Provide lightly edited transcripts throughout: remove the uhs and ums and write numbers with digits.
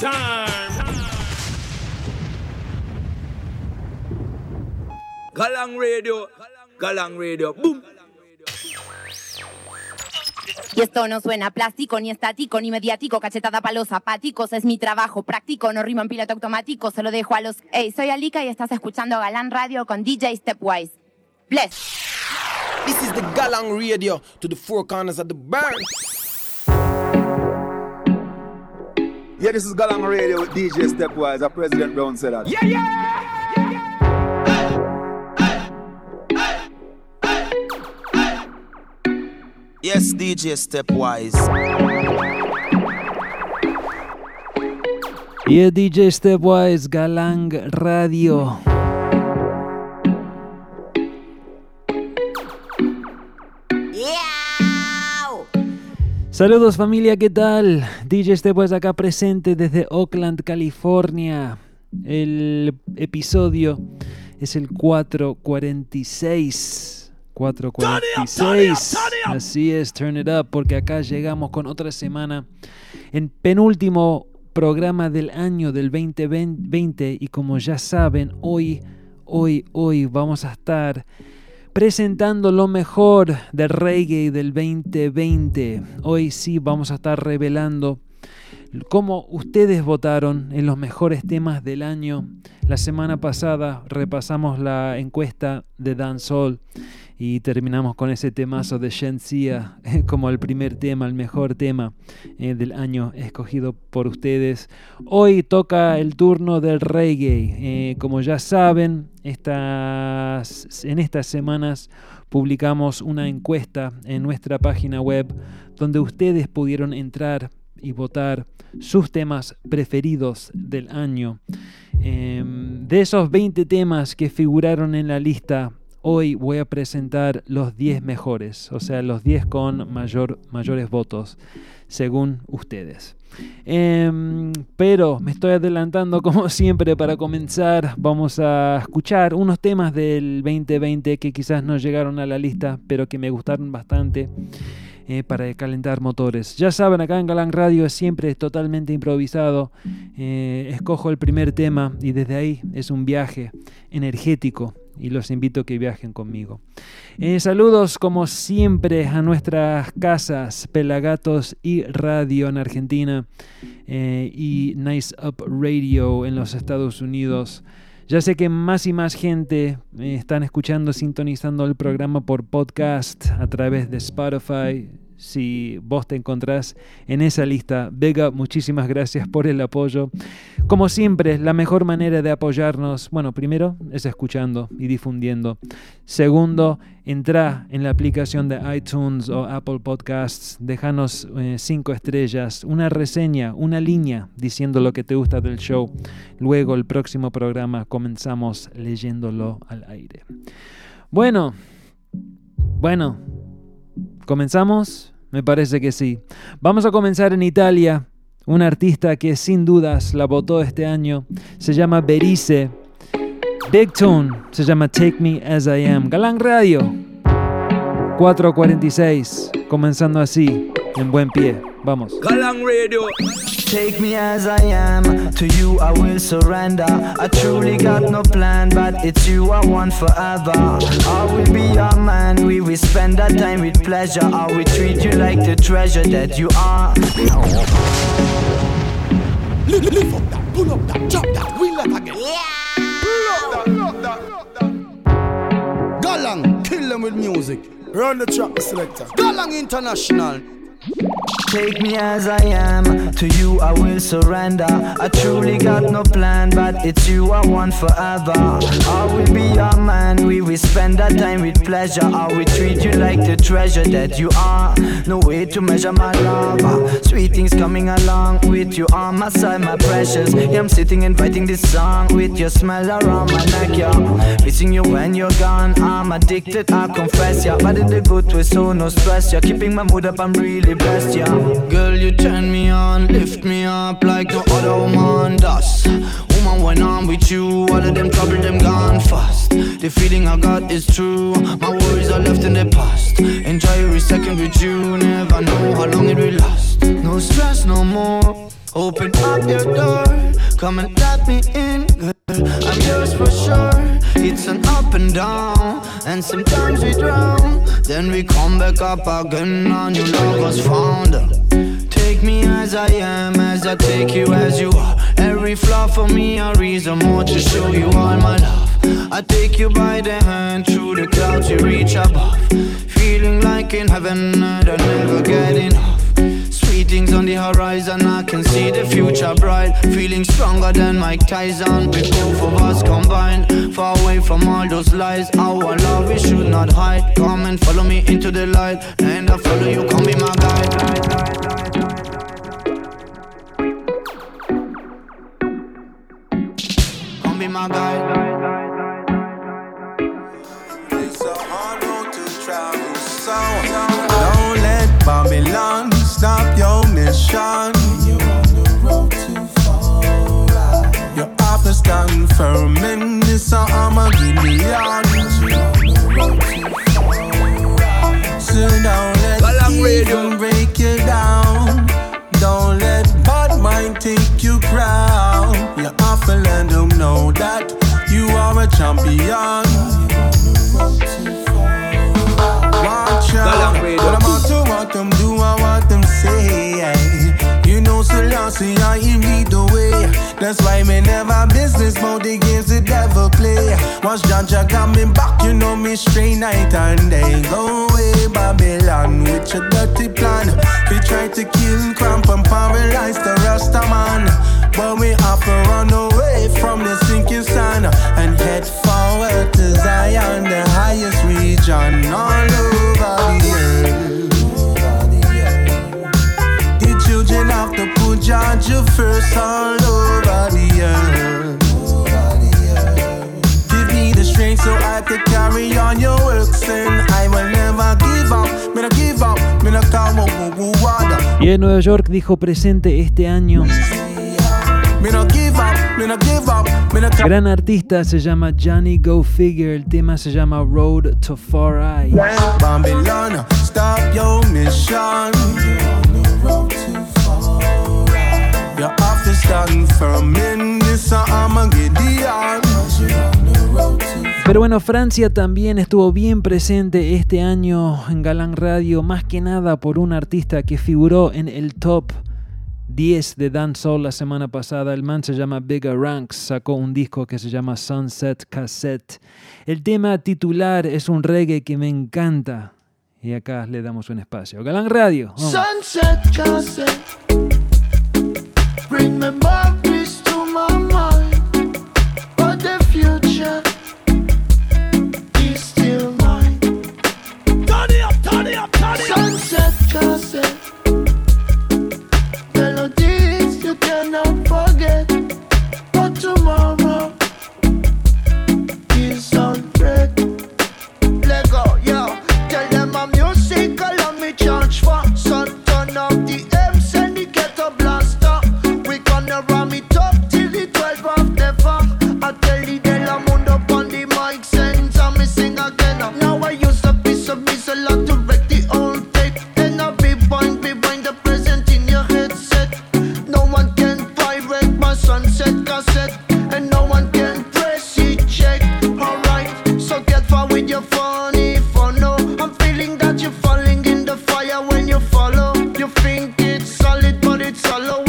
time. Galang Radio, Galang Radio, boom. Y esto no suena plástico, ni estático, ni mediático. Cachetada pa' los zapáticos, es mi trabajo práctico. No rimo en piloto automático, se lo dejo a los... Hey, soy Alika y estás escuchando Galang Radio con DJ Stepwise. Bless. This is the Galang Radio to the four corners of the band. Yeah, this is Galang Radio with DJ Stepwise. Our President Brown said that. Yeah, yeah! Yes, DJ Stepwise. Yeah, DJ Stepwise, Galang Radio. Saludos familia, ¿qué tal? DJ Stepwise acá presente desde Oakland, California. El episodio es el 446. Así es, turn it up, porque acá llegamos con otra semana en penúltimo programa del año del 2020 y como ya saben, hoy vamos a estar presentando lo mejor del reggae del 2020. Hoy sí vamos a estar revelando cómo ustedes votaron en los mejores temas del año. La semana pasada repasamos la encuesta de Dancehall y terminamos con ese temazo de Shenzia como el primer tema, el mejor tema del año escogido por ustedes. Hoy toca el turno del reggae. Como ya saben, en estas semanas publicamos una encuesta en nuestra página web donde ustedes pudieron entrar y votar sus temas preferidos del año. De esos 20 temas que figuraron en la lista, hoy voy a presentar los 10 mejores, o sea, los 10 con mayores votos, según ustedes. Pero me estoy adelantando como siempre. Para comenzar, vamos a escuchar unos temas del 2020 que quizás no llegaron a la lista, pero que me gustaron bastante. Para calentar motores. Ya saben, acá en Galang Radio siempre es totalmente improvisado. Escojo el primer tema y desde ahí es un viaje energético y los invito a que viajen conmigo. Saludos como siempre a nuestras casas Pelagatos y Radio en Argentina y Nice Up Radio en los Estados Unidos. Ya sé que más y más gente están escuchando, sintonizando el programa por podcast a través de Spotify. Si vos te encontrás en esa lista, Vega, muchísimas gracias por el apoyo. Como siempre, la mejor manera de apoyarnos, bueno, primero es escuchando y difundiendo. Segundo, entra en la aplicación de iTunes o Apple Podcasts, déjanos 5 estrellas, una reseña, una línea diciendo lo que te gusta del show. Luego, el próximo programa comenzamos leyéndolo al aire. Bueno, ¿comenzamos? Me parece que sí. Vamos a comenzar en Italia. Un artista que sin dudas la votó este año. Se llama Berice. Big Tone. Se llama Take Me As I Am. Galang Radio. 446. Comenzando así. En buen pie. Vamos. Galang Radio. Take me as I am, to you I will surrender. I truly got no plan, but it's you I want forever. I will be your man, we will spend our time with pleasure. I will treat you like the treasure that you are. Lift up that, pull up that, drop that, wheel up again. Yeah! Pull up that. Galang, kill them with music. Run the track selector. Galang International. Take me as I am, to you I will surrender. I truly got no plan, but it's you I want forever. I will be your man, we will spend our time with pleasure. I will treat you like the treasure that you are. No way to measure my love. Sweet things coming along, with you on my side, my precious. Yeah, I'm sitting inviting this song, with your smile around my neck, yeah. Missing you when you're gone, I'm addicted, I confess, yeah. But in the good way, so no stress, yeah. Keeping my mood up, I'm really blessed, yeah. Girl, you turn me on, lift me up like no other woman does. Woman, when I'm with you, all of them trouble, them gone fast. The feeling I got is true, my worries are left in the past. Enjoy every second with you, never know how long it will last. No stress no more, Open up your door, come and let me in, girl. I'm yours for sure. It's an up and down, and sometimes we drown, then we come back up again. A new love was found. Take me as I am, as I take you as you are. Every flaw for me a reason more to show you all my love. I take you by the hand, through the clouds you reach above. Feeling like in heaven and I never get enough. Sweet things on the horizon, I can see the future bright. Feeling stronger than Mike Tyson, with both of us combined. Far away from all those lies, our love we should not hide. Come and follow me into the light, and I follow you, come be my guide. Be my guide. It's a hard road to travel, so don't let Babylon stop your mission. You're on the road to fall out. You have to stand firm in this Armageddon. You're on the road to fall out. So don't let Galang Radio break you down. Don't let bad mind take you crown. You have to let them know that you are a champion. Watch out, what about to what them do and what them say. You know Selassie, I lead the way. That's why me never business about the games the devil play. Once Jah Jah got me back, you know me straight night and day. Go away Babylon with your dirty plan. We try to kill, cramp and paralyze the Rasta man, but we have to run away from the sinking sun and head forward to Zion, the highest region all over the earth. Children have to put Jah first all over the earth. Give me the strength so I can carry on your works, and I will never give up. Me no give up, me no come up. Y en Nueva York dijo presente este año. Gran artista se llama Johnny Go Figure, el tema se llama Road to Far Eyes. Babylon, stop your mission. You have to stand firm in this Armageddon. Pero bueno, Francia también estuvo bien presente este año en Galang Radio, más que nada por un artista que figuró en el top 10 de Dancehall la semana pasada. El man se llama Big Ranks, sacó un disco que se llama Sunset Cassette. El tema titular es un reggae que me encanta y acá le damos un espacio. Galang Radio. Oh. Sunset Cassette. Bring memories to my mind, but the future is still mine. Turn it up, turn it up, turn it up. Sunset cassette, melodies you cannot forget, but tomorrow is on break. Let go, yo. Tell them I'm musical and me charge for. So turn up the amps and the ghetto blast up. Ram it up till the 12 of the fuck. I tell the del amount up on the mic sense and me sing again. Now I use a piece of me a lot to wreck the old tape. Then I be blind the present in your headset. No one can pirate my sunset cassette, and no one can press it check. Alright, so get far with your funny for no. I'm feeling that you're falling in the fire when you follow. You think it's solid but it's hollow.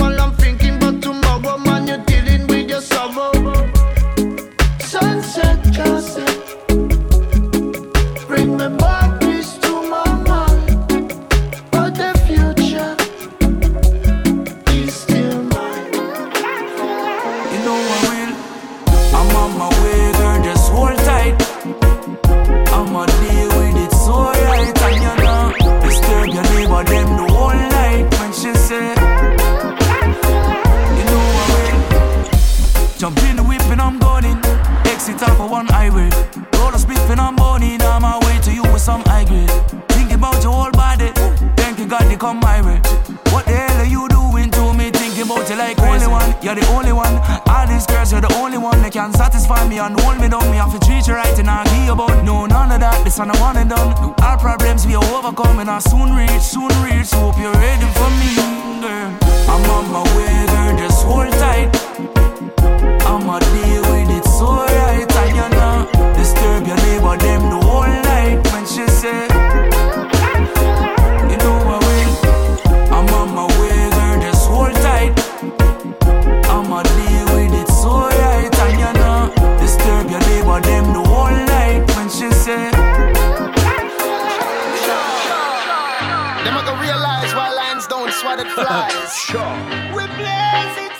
Soon reach, hope you're ready for me, girl. I'm on my way, girl.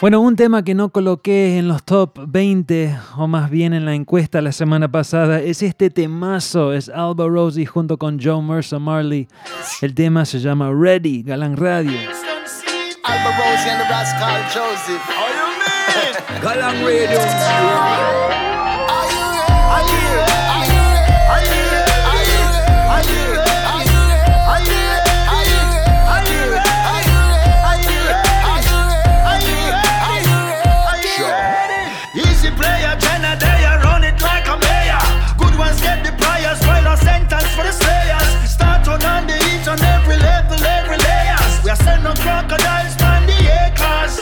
Bueno, un tema que no coloqué en los top 20 o más bien en la encuesta la semana pasada es este temazo, es Alborosie junto con Joe Mersa Marley. El tema se llama Ready, Galang Radio. Alborosie and the Rascal Joseph. Are you mean? Galang Radio. Easy player, then a day I run it like a mayor. Good ones get the priors, while a sentence for the slayers. Start on the heat on every level, every layers. We are sending crocodiles on the acres.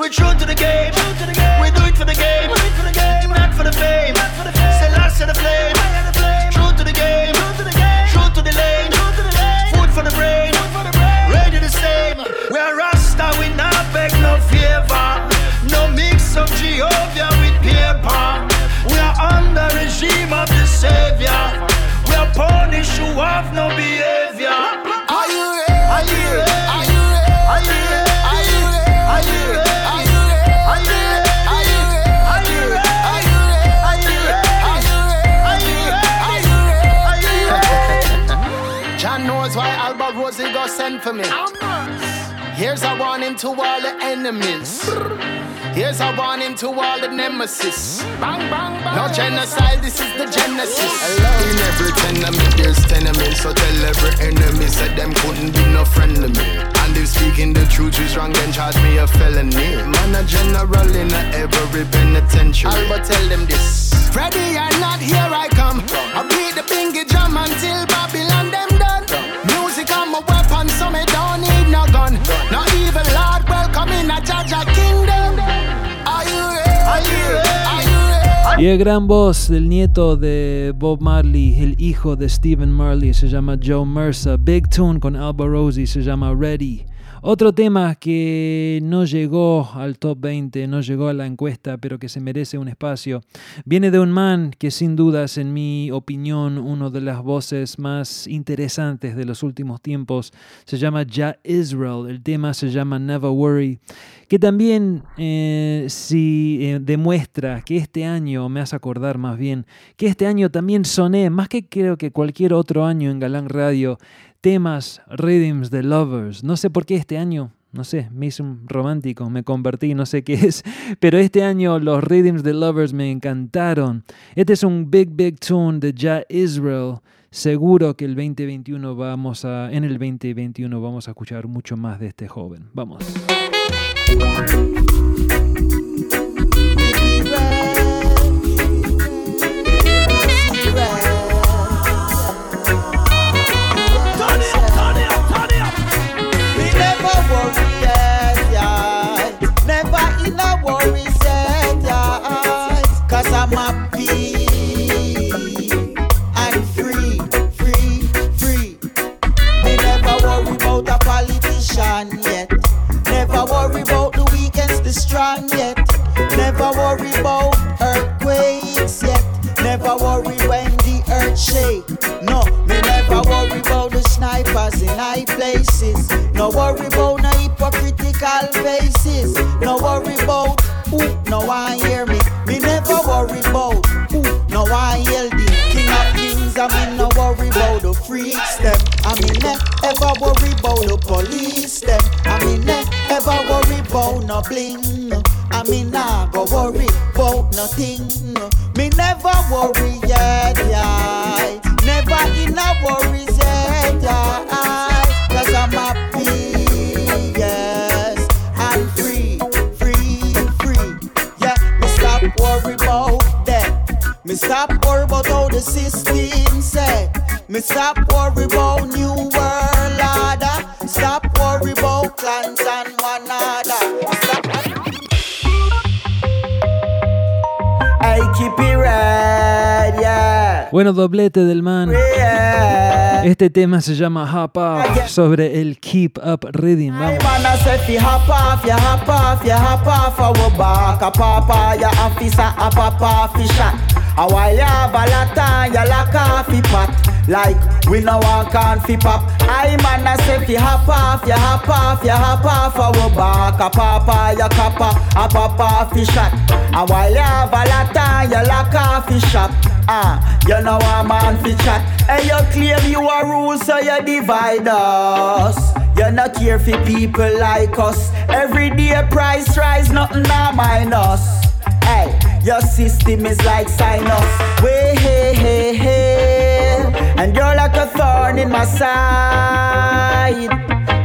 We're true to the game. We do it for the game. Not for the fame. Say last of the flame. True to the game. True to the lane. Food for the brain. Ready the same. We are Rasta, we not beg no favor. No mix of Jehovah with paper. We are under regime of the Savior. We are punished who have no behavior. Are you ready? Are you ready? Are you ready? Are you ready? Are you ready? Are you ready? Are you ready? Are you ready? John knows why Alborosie got sent for me. Here's a warning to all the enemies. Here's a warning to all the nemesis. Bang, bang, bang. No genocide, this is the genesis. Hello. In every tenement, there's tenement. So tell every enemy, said them couldn't be no friend to me. And if speaking the truth is wrong, then charge me a felony. Man a general in a every penitentiary. I'll but tell them this. Freddy, I'm not here, I come. I beat the bingy drum until Babylon them done. Music on my weapon, so me don't need no gun. No evil lord, welcome in a Jaja kingdom. Y el gran voz del nieto de Bob Marley, el hijo de Stephen Marley, se llama Joe Mersa. Big Tone con Alborosie se llama Ready. Otro tema que no llegó al top 20, no llegó a la encuesta, pero que se merece un espacio, viene de un man que sin dudas, en mi opinión, una de las voces más interesantes de los últimos tiempos. Se llama Jah Israel, el tema se llama Never Worry, que también demuestra que este año, me hace acordar más bien, que este año también soné, más que creo que cualquier otro año en Galang Radio, temas, rhythms de Lovers. No sé por qué este año, no sé, me hice un romántico, me convertí, no sé qué es, pero este año los rhythms de Lovers me encantaron. Este es un big tune de Jah Israel. Seguro que en el 2021 vamos a escuchar mucho más de este joven. Vamos. I'm happy and free. We never worry about a politician yet. Never worry about the weekends, the strand yet. Never worry about earthquakes yet. Never worry when the earth shake. No, we never worry about the snipers in high places. No worry about no hypocritical faces. No worry about who no one hear me. Me never worry about who, no I healthy. King of kings, I mean no worry about the freaks them. I mean never worry about the police them. I mean never worry about no bling. I mean never worry about nothing. Me never worry yet, yeah. Never in a worries yet, yeah. 'Cause I'm happy, yes, I'm free. Yeah, me stop worry about that. Me stop worry about how the system set. Me stop worry about new world order. Stop worry about clans and one another. Bueno, doblete del man. Este tema se llama Hop Off, sobre el Keep Up Rhythm. Vamos. Like we no walk on fi pop. I man a say fi hop off, ya hop off, ya hop off. Our back a papa, ya kappa, a papa fi shot. And while you have a lot of, you lock off fi shop. You know a man fi chat. And you claim you a rule, so you divide us. You not care fi people like us. Every day price rise, nothing a minus. Hey, your system is like sinus. Way hey hey hey, and you're like a thorn in my side,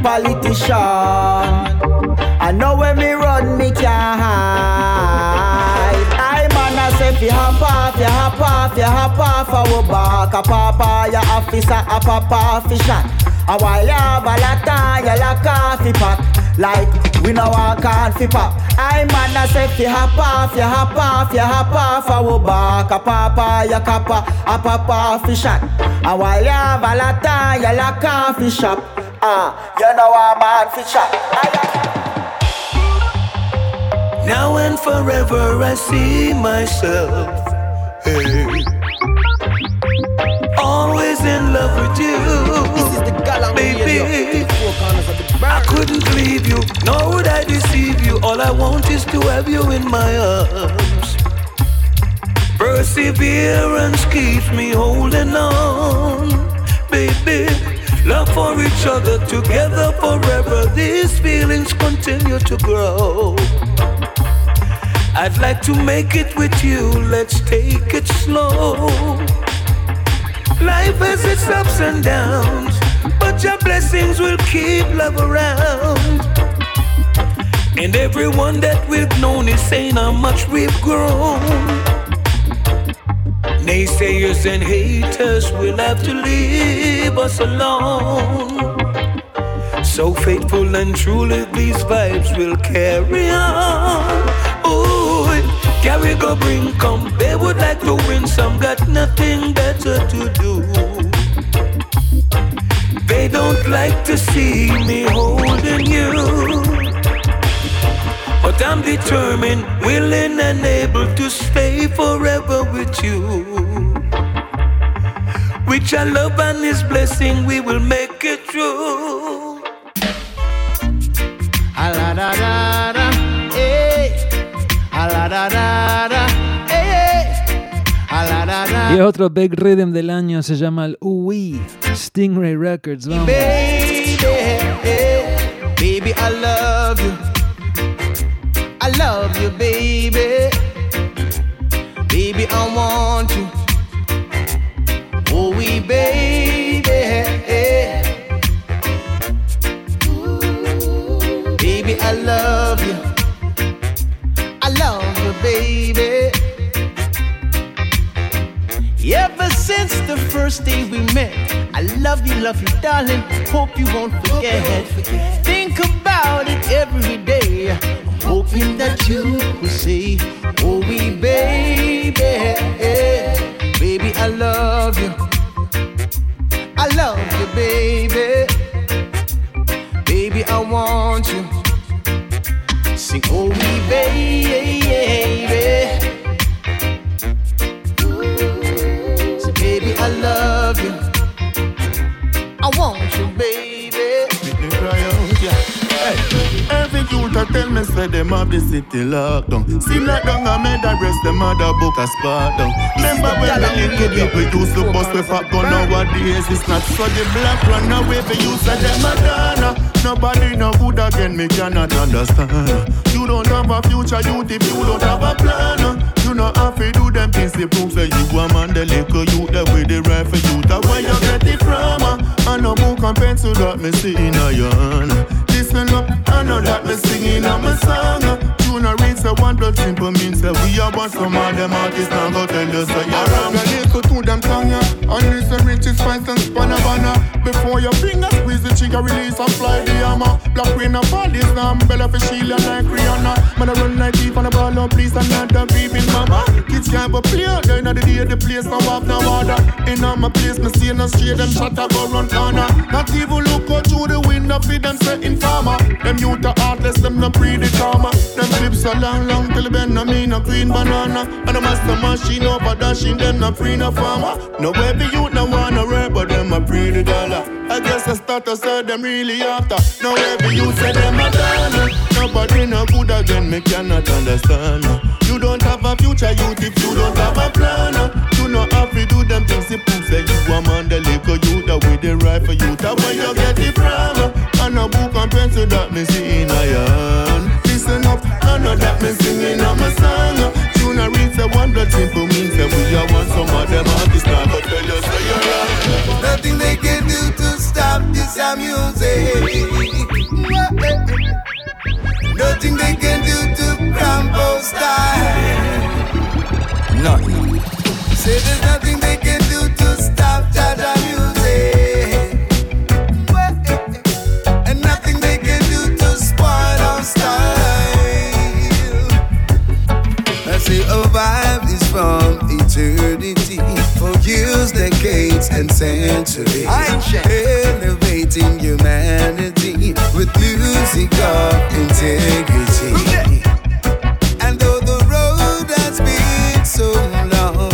politician. I know when me run, me can't hide. I man I say fi hop off, ya hop off, ya hop off. I will back a papa, ya officer, a papa fi shot. A while ya have a lot of, ya lock off fi pack. Like, we no walk on fi pop. I man a say fi hop off, ya hop off, ya hop off. I will back a papa, ya kappa, a papa fi shot. And while you have a lot of, you lock off fi shop. You know a man fi shot. Now and forever I see myself, hey. Always in love with you. This is the Galang Radio. I couldn't leave you, nor would I deceive you. All I want is to have you in my arms. Perseverance keeps me holding on, baby. Love for each other, together forever. These feelings continue to grow. I'd like to make it with you, let's take it slow. Life has its ups and downs, but your blessings will keep love around. And everyone that we've known is saying how much we've grown. Naysayers and haters will have to leave us alone. So faithful and truly these vibes will carry on. Can we go bring come? They would like to win some, got nothing better to do. They don't like to see me holding you, but I'm determined, willing and able to stay forever with you. With your love and His blessing, we will make it through. A-la-da-da-da. Y otro big rhythm del año se llama el Uwi, Stingray Records. Vamos. Baby, baby, I love you. I love you, baby. Baby, I want you. Uwi, baby. Baby, I love you. Baby, ever since the first day we met, I love you, darling. Hope you won't forget. Think about it every day. I'm hoping that you will say, oh, we, baby, baby, I love you. I love you, baby. Baby, I want you. Sing, oh, we, baby. So baby, I love you. I want you, baby. Make me cry out, yeah. Hey. Every youth I tell me say them have the city locked down. Seem like down I made the rest them had a book a spot down. Remember when the little people used to bust with a gun. Nowadays it's not so the black run away for you say them a donna. Nobody no good again, me cannot understand. You don't have a future, youth, if you don't have a plan. You know how to do them things, they prove that you a man, the liquor youth, the way they ride for youth. That's where you get it from, and no more compared to that me see in a yarn. Listen up, I know that me singing on my song. You know reads the one blood simple means that we are one, some of them artists now go tell us that you're wrong. The liquor to them tongue, and listen riches, spice and spanner. Before your fingers squeeze the trigger, release and fly the hammer. Black rain and fall is now, Bella for Sheila like Rihanna. Man I run like deep on the ball, oh please another baby mama. Kids can't be player, they know the day the place now have no order. In all my place, me see no straight, them shot a go run corner. Not even look out through the window, feed them set in farmer. Them youth are heartless, them no breathe the karma. Them clips are long, long pill bend, I mean a green banana. And a master machine over dashing, then a free no farmer. No baby you no wanna rap, but them a pretty dollar. I guess I start to say them really after. No baby you say them a dollar. Nobody no good again, me cannot understand. You don't have a future youth if you don't have a plan. You know how to do them things if you say you a man the liquor you that with the right for you. That where you get it from. And a book and pencil that me see in a yarn. Listen up, I know that me singing on my song. Tuna reads a wonder simple means that we are one. Some of them artists now go tell you so you're wrong. Nothing they can do to stop this music. Nothing they can do to Crambo style. Nothing. Say there's nothing they can do to stop Dada music. And nothing they can do to spoil our style. I say our vibe is from eternity. For years, decades, and centuries. Elevating humanity with music of integrity. And though the road has been so long,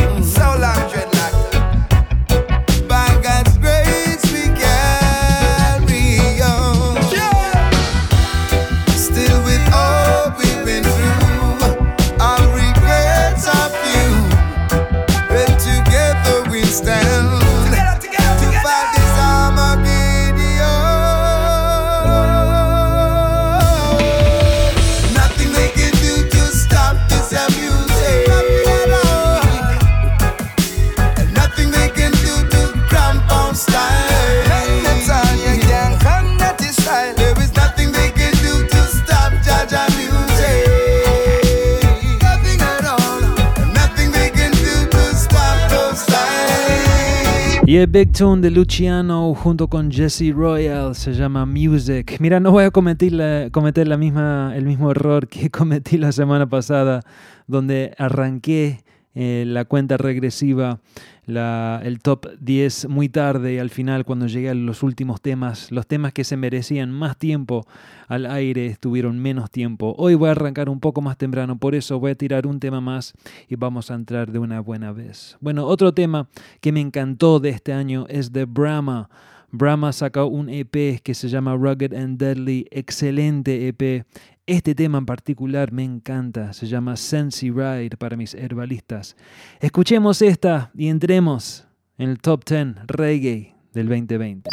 dreadlock, by God's grace we carry on. Still with all we've been through, our regrets are few, but together we stand. Y el Big Tone de Luciano junto con Jesse Royal se llama Music. Mira, no voy a cometer el mismo error que cometí la semana pasada, donde arranqué la cuenta regresiva, el top 10 muy tarde, y al final cuando llegué a los últimos temas, los temas que se merecían más tiempo al aire estuvieron menos tiempo. Hoy voy a arrancar un poco más temprano, por eso voy a tirar un tema más y vamos a entrar de una buena vez. Bueno, otro tema que me encantó de este año es de Brahma. Brahma sacó un EP que se llama Rugged and Deadly, excelente EP. Este tema en particular me encanta, se llama Sensi Ride para mis herbalistas. Escuchemos esta y entremos en el Top 10 Reggae del 2020.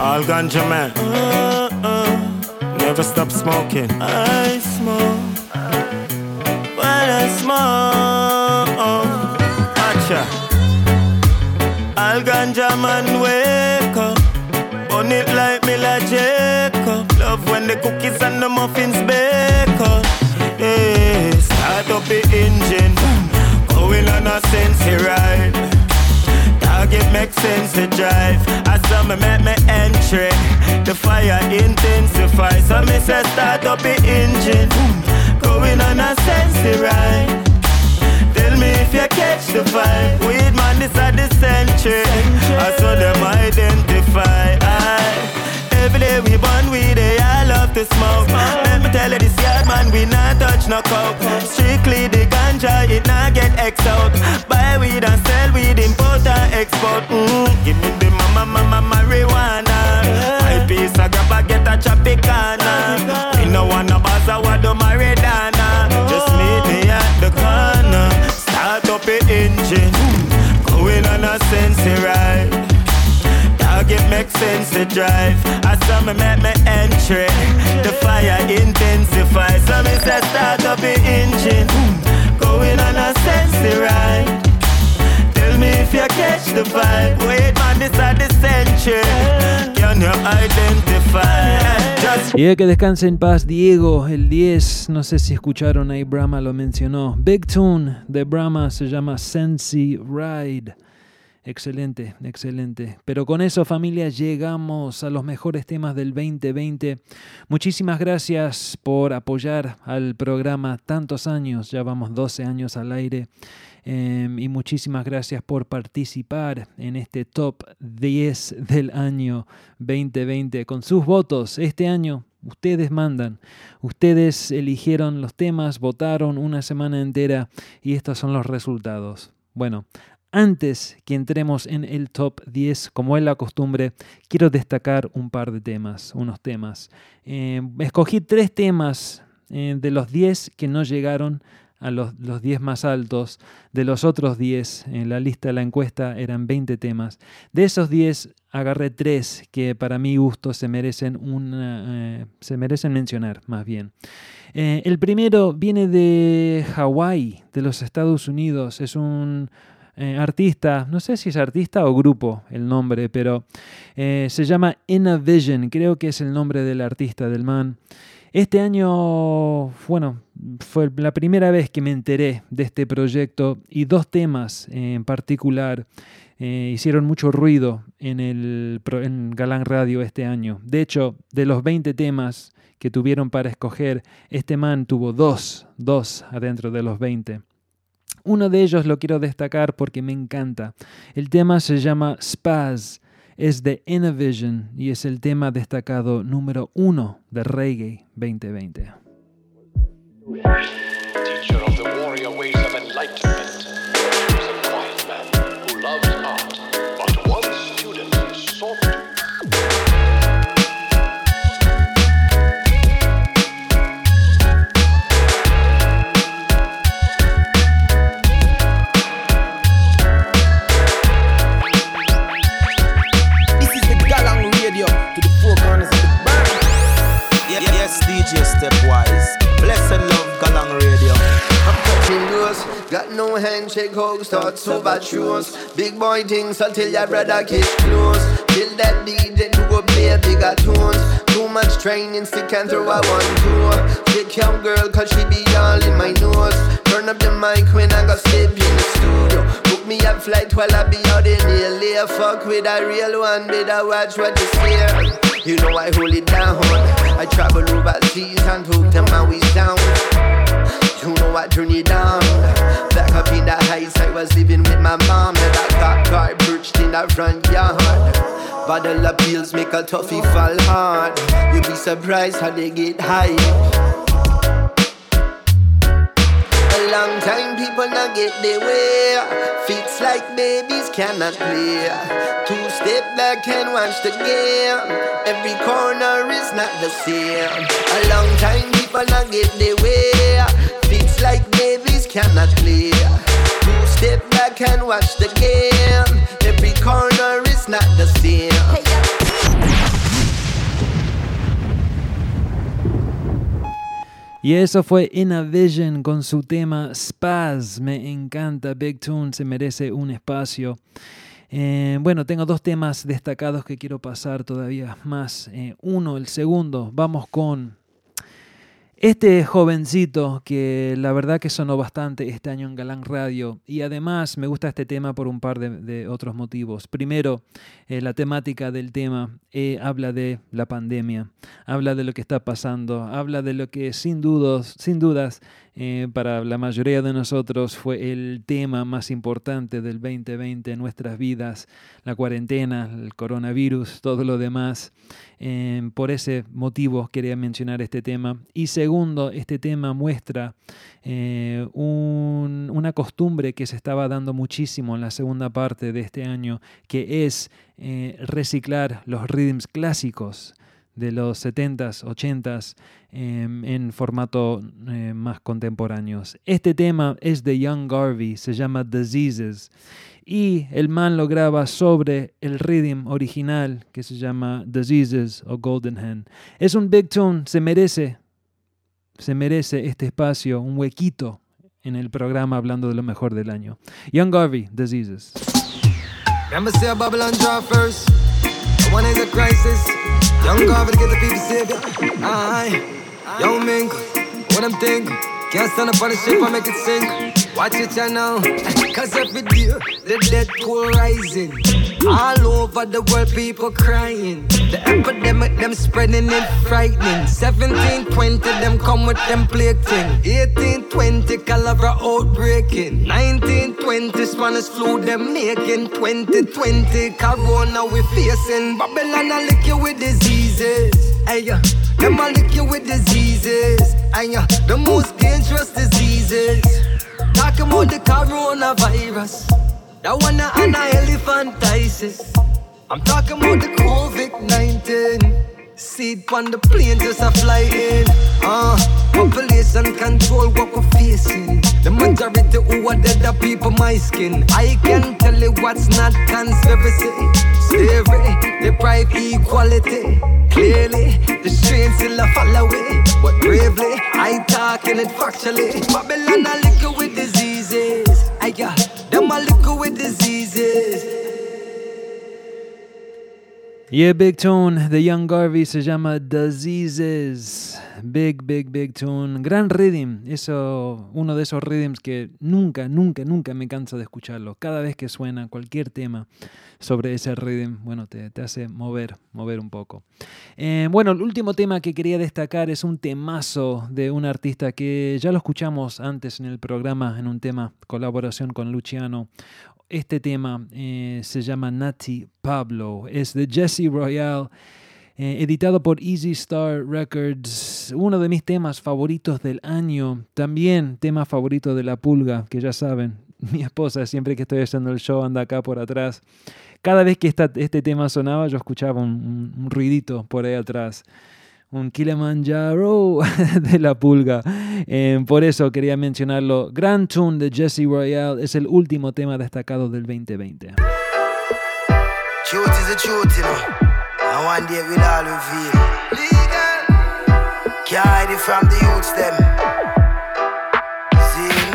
All ganja man, never stop smoking. I smoke, but I smoke. Acha. All ganja man wake up. Burn it like Mila Jacob. Love when the cookies and the muffins bake up. Yeah, start up the engine. Going on a Sensi ride. Target makes sense to drive. I saw me make me entry. The fire intensifies. So me say start up the engine. Going on a Sensi ride. Tell me if you catch the vibe. Weed man, this are the century. I saw them identify. Every day we burn weed, I love to smoke. Let me tell you this yard man, we not touch no coke. Strictly the ganja, it not get X out. Buy weed and sell weed, import and export. Give me the mama marijuana. My piece of grabba get a Tropicana. We no want no baza, what do Maridana. Just meet me at the corner. Start up the engine, going on a Sensi ride. Target makes sense to drive. I saw me make me entry, the fire intensifies. So me say start up the engine, going on a Sensi ride. Tell me if you catch the vibe. Wait man, this are the century. Can you identify? Just... Y que descanse en paz Diego, el 10, no sé si escucharon ahí, Brahma lo mencionó. Big Tune de Brahma se llama Sensi Ride. Excelente, excelente. Pero con eso, familia, llegamos a los mejores temas del 2020. Muchísimas gracias por apoyar al programa tantos años. Ya vamos 12 años al aire. Y muchísimas gracias por participar en este top 10 del año 2020 con sus votos. Este año Ustedes mandan, ustedes eligieron los temas, votaron una semana entera y estos son los resultados. Bueno, antes que entremos en el top 10, como es la costumbre, quiero destacar un par de temas, unos temas. Escogí 3 temas de los 10 que no llegaron a los 10 más altos. De los otros 10, en la lista de la encuesta eran 20 temas. De esos 10 agarré 3 que para mi gusto se merecen mencionar más bien. El primero viene de Hawái, de los Estados Unidos. Es un artista, no sé si es artista o grupo el nombre, pero se llama Innovision, creo que es el nombre del artista, del man. Este año, bueno, fue la primera vez que me enteré de este proyecto y 2 temas en particular hicieron mucho ruido en Galang Radio este año. De hecho, de los 20 temas que tuvieron para escoger, este man tuvo 2 adentro de los 20. Uno de ellos lo quiero destacar porque me encanta. El tema se llama Spaz, es de Innovision y es el tema destacado número 1 de Reggae 2020. Teacher of the warrior ways of enlightenment, he was a quiet man who loves art, but one student who sought to. This is the Galang Radio to the four corners of the band. Yes, DJ Stepwise. Bless and love, Galang Radio. I'm touching doors, got no handshake hugs, thoughts over shoes. Big boy things until your brother gets close. Till that DJ do go play bigger tunes. Too much training, stick and throw a one two. Sick young girl, cause she be all in my nose. Turn up the mic when I go sleep in the studio. Book me a flight while I be out in the LA. Fuck with a real one, did I watch what you say? You know I hold it down. I travel overseas and hook them and we sound. You know I turn it down. Back up in the heights I was living with my mom. And I got car perched in the front yard. Bottle of pills make a toughie fall hard. You'll be surprised how they get high. A long time people not get their way. Fits like babies cannot play. 2 step back and watch the game. Every corner is not the same. A long time people not get their way. Fits like babies cannot play. 2 step back and watch the game. Every corner is not the same. Y eso fue Innovision con su tema Spaz. Me encanta, Big Tone se merece un espacio. Bueno, tengo 2 temas destacados que quiero pasar todavía más. El segundo, vamos con este jovencito que la verdad que sonó bastante este año en Galang Radio. Y además me gusta este tema por un par de otros motivos. Primero, la temática del tema habla de la pandemia, habla de lo que está pasando, habla de lo que sin dudas para la mayoría de nosotros fue el tema más importante del 2020 en nuestras vidas, la cuarentena, el coronavirus, todo lo demás. Por ese motivo quería mencionar este tema. Y segundo, este tema muestra una costumbre que se estaba dando muchísimo en la segunda parte de este año, que es reciclar los rhythms clásicos de los 70s, 80s en formato más contemporáneos. Este tema es de Young Garvey, se llama Diseases y el man lo graba sobre el rhythm original que se llama Diseases o Golden Hand. Es un Big Tune, se merece este espacio, un huequito en el programa hablando de lo mejor del año. Young Garvey, Diseases. Remember say Babylon draw first. One is a crisis. Young Garvey to get the people savior. Aye, young Mink, what I'm thinking. Can't stand up on the ship, I make it sink. Watch your channel, cause every day the dead pool rising. All over the world people crying. The epidemic, them spreading it frightening. 1720, them come with them plague thing. 1820, cholera outbreaking. 1920, Spanish flu, them making. 2020, corona we facing. Babylon, I lick you with diseases. Hey, them a lick you with diseases. Hey, the most dangerous diseases. Talking about the coronavirus. That one a elephantiasis. I'm talking about the COVID-19. Seed on the plane just a flying. Population control what we're facing. The majority who are dead are people my skin. I can tell you what's not conspiracy. Slavery, deprive equality. Clearly, the strain still a follow it. But bravely, I talking it factually. Babylon a liquor with diseases. I got them a liquor with diseases. Yeah, Big Tone, the Young Garvey se llama Diseases. Big Tone. Gran rhythm. Eso, uno de esos rhythms que nunca me canso de escucharlo. Cada vez que suena cualquier tema sobre ese rhythm, bueno, te hace mover un poco. Bueno, el último tema que quería destacar es un temazo de un artista que ya lo escuchamos antes en el programa, en un tema, colaboración con Luciano. Este tema se llama Nati Pablo, es de Jesse Royal, editado por Easy Star Records, uno de mis temas favoritos del año, también tema favorito de La Pulga, que ya saben, mi esposa siempre que estoy haciendo el show anda acá por atrás. Cada vez que este tema sonaba yo escuchaba un ruidito por ahí atrás. Un Kilimanjaro de La Pulga. Por eso quería mencionarlo. Grand Tune de Jesse Royal es el último tema destacado del 2020. Truth is the truth, you know. And one day we'll all reveal. Legal. Can't hide it from the youths, them. See?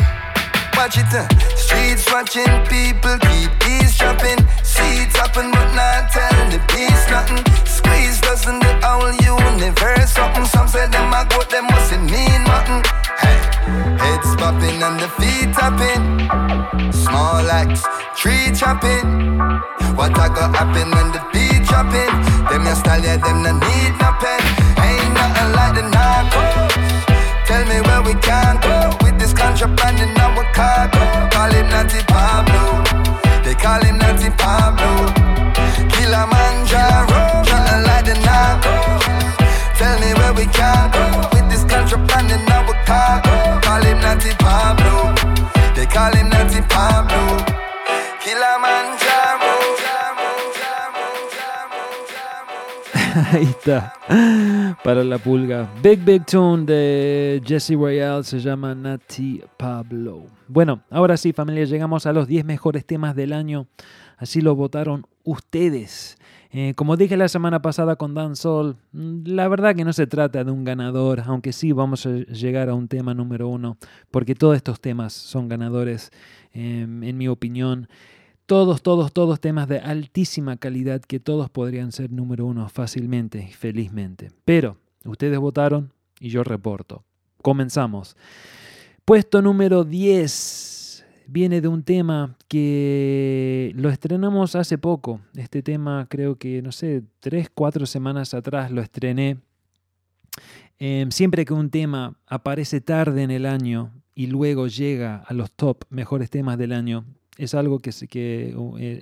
Watch it, streets watching, people keep these dropping. Seeds happen, but not telling the peace nothing. Squeeze doesn't the whole universe something. Some say them I got them mustn't mean nothing. Hey, heads popping and the feet tapping. Small acts, tree chopping. What I got happen when the beat dropping. Them your style, yeah, them no need no pen. Ain't nothing like the narcos. Tell me where we can go with this contraband in our cargo. Call him Nati Pablo. They call him Nati Pablo. Kilimanjaro, nothing like the narcos. Tell me where we can go with this contraband in our cargo. Call him Nati Pablo. They call him Nati Pablo. Kilimanjaro. Ahí está, para La Pulga. Big Tune de Jesse Royal se llama Nati Pablo. Bueno, ahora sí, familia, llegamos a los 10 mejores temas del año. Así lo votaron ustedes. Como dije la semana pasada con Dan Sol, la verdad que no se trata de un ganador, aunque sí vamos a llegar a un tema número uno, porque todos estos temas son ganadores, en mi opinión. Todos temas de altísima calidad que todos podrían ser número uno fácilmente y felizmente. Pero ustedes votaron y yo reporto. Comenzamos. Puesto número 10 viene de un tema que lo estrenamos hace poco. Este tema creo que, 3-4 semanas atrás lo estrené. Siempre que un tema aparece tarde en el año y luego llega a los top mejores temas del año, es algo que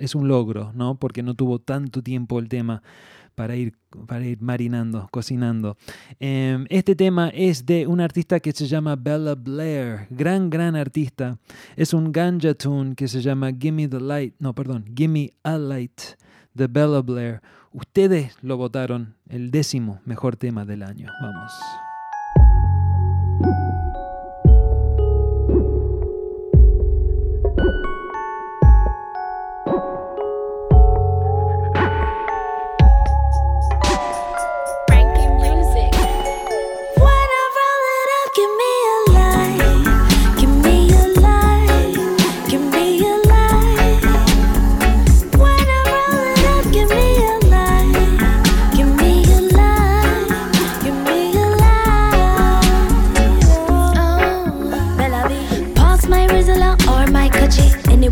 es un logro, ¿no? Porque no tuvo tanto tiempo el tema para ir marinando, cocinando. Este tema es de un artista que se llama Bella Blair. Gran artista. Es un ganja tune que se llama Gimme a Light de Bella Blair. Ustedes lo votaron el 10º mejor tema del año. Vamos.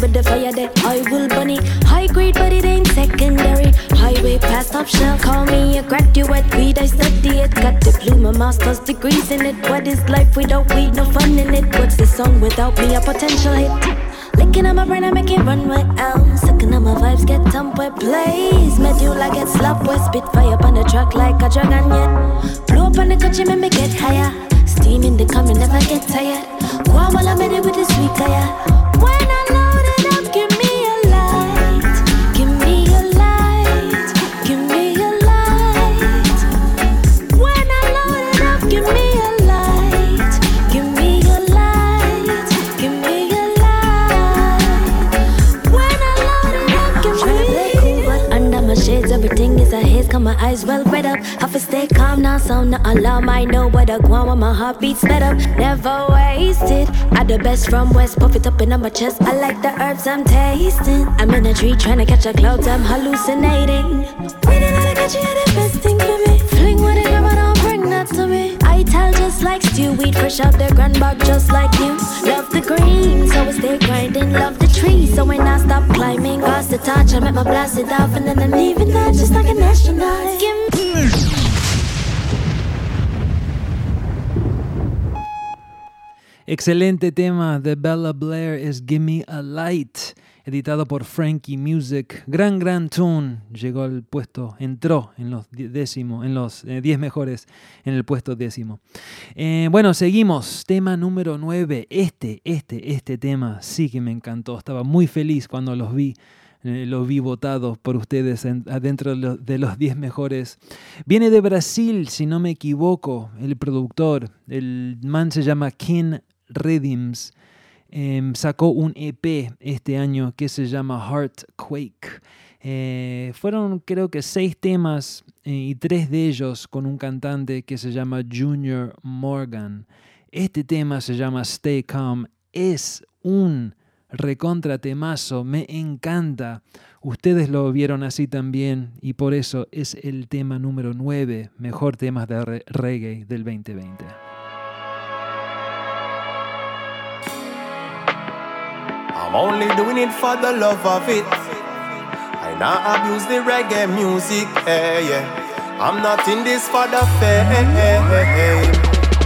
With the fire that I will bunny. High grade but it ain't secondary. Highway past top shell. Call me a graduate. Weed I study it. Got diploma, master's degrees in it. What is life without weed? No fun in it. What's this song without me? A potential hit. Thinking on my brain, I make it run where I'm sucking on my vibes, get dumped where plays. Made you like it's love, where spit fire up on the track like a dragon yet. Blow up on the country, make me get higher. Steam in the coming, never get tired. Go on while I'm in it with this sweet fire. When I load it up, give me a light. Give me a light. Give me a light. When I load it up, give me a light. Give me a light. Give me a light. When I load it up, give me a light. Cool, but under my shades, everything is a haze. Got my eyes well read up. Have to stay calm now, so not alarm. I know what I want when my heart beats sped up. Never wasted. I the best from West, puff it up in my chest. I like the herbs I'm tasting. I'm in a tree trying to catch a cloud, I'm hallucinating. Waiting till I catch you, the best thing for me. Fling with it, but don't bring that to me. I tell just like stew, weed fresh out the grand bog just like you. Love the green, so I stay grinding. Love the tree, so when I stop climbing, cross the touch, I met my blasted off, and then I'm leaving that just like an astronaut. Excelente tema de Bella Blair es Gimme a Light, editado por Frankie Music. Gran tune, llegó al puesto, entró en los 10 mejores en el puesto 10. Bueno, seguimos, tema número 9, este tema sí que me encantó, estaba muy feliz cuando los vi votados por ustedes adentro de los 10 mejores. Viene de Brasil, si no me equivoco, el productor, el man se llama Ken Redims, sacó un EP este año que se llama Heartquake. Fueron creo que 6 temas y 3 de ellos con un cantante que se llama Junior Morgan. Este tema se llama Stay Calm, es un recontra temazo, me encanta. Ustedes lo vieron así también y por eso es el tema número 9, mejor temas de reggae del 2020. I'm only doing it for the love of it. I not abuse the reggae music. Hey, yeah. I'm not in this for the fame.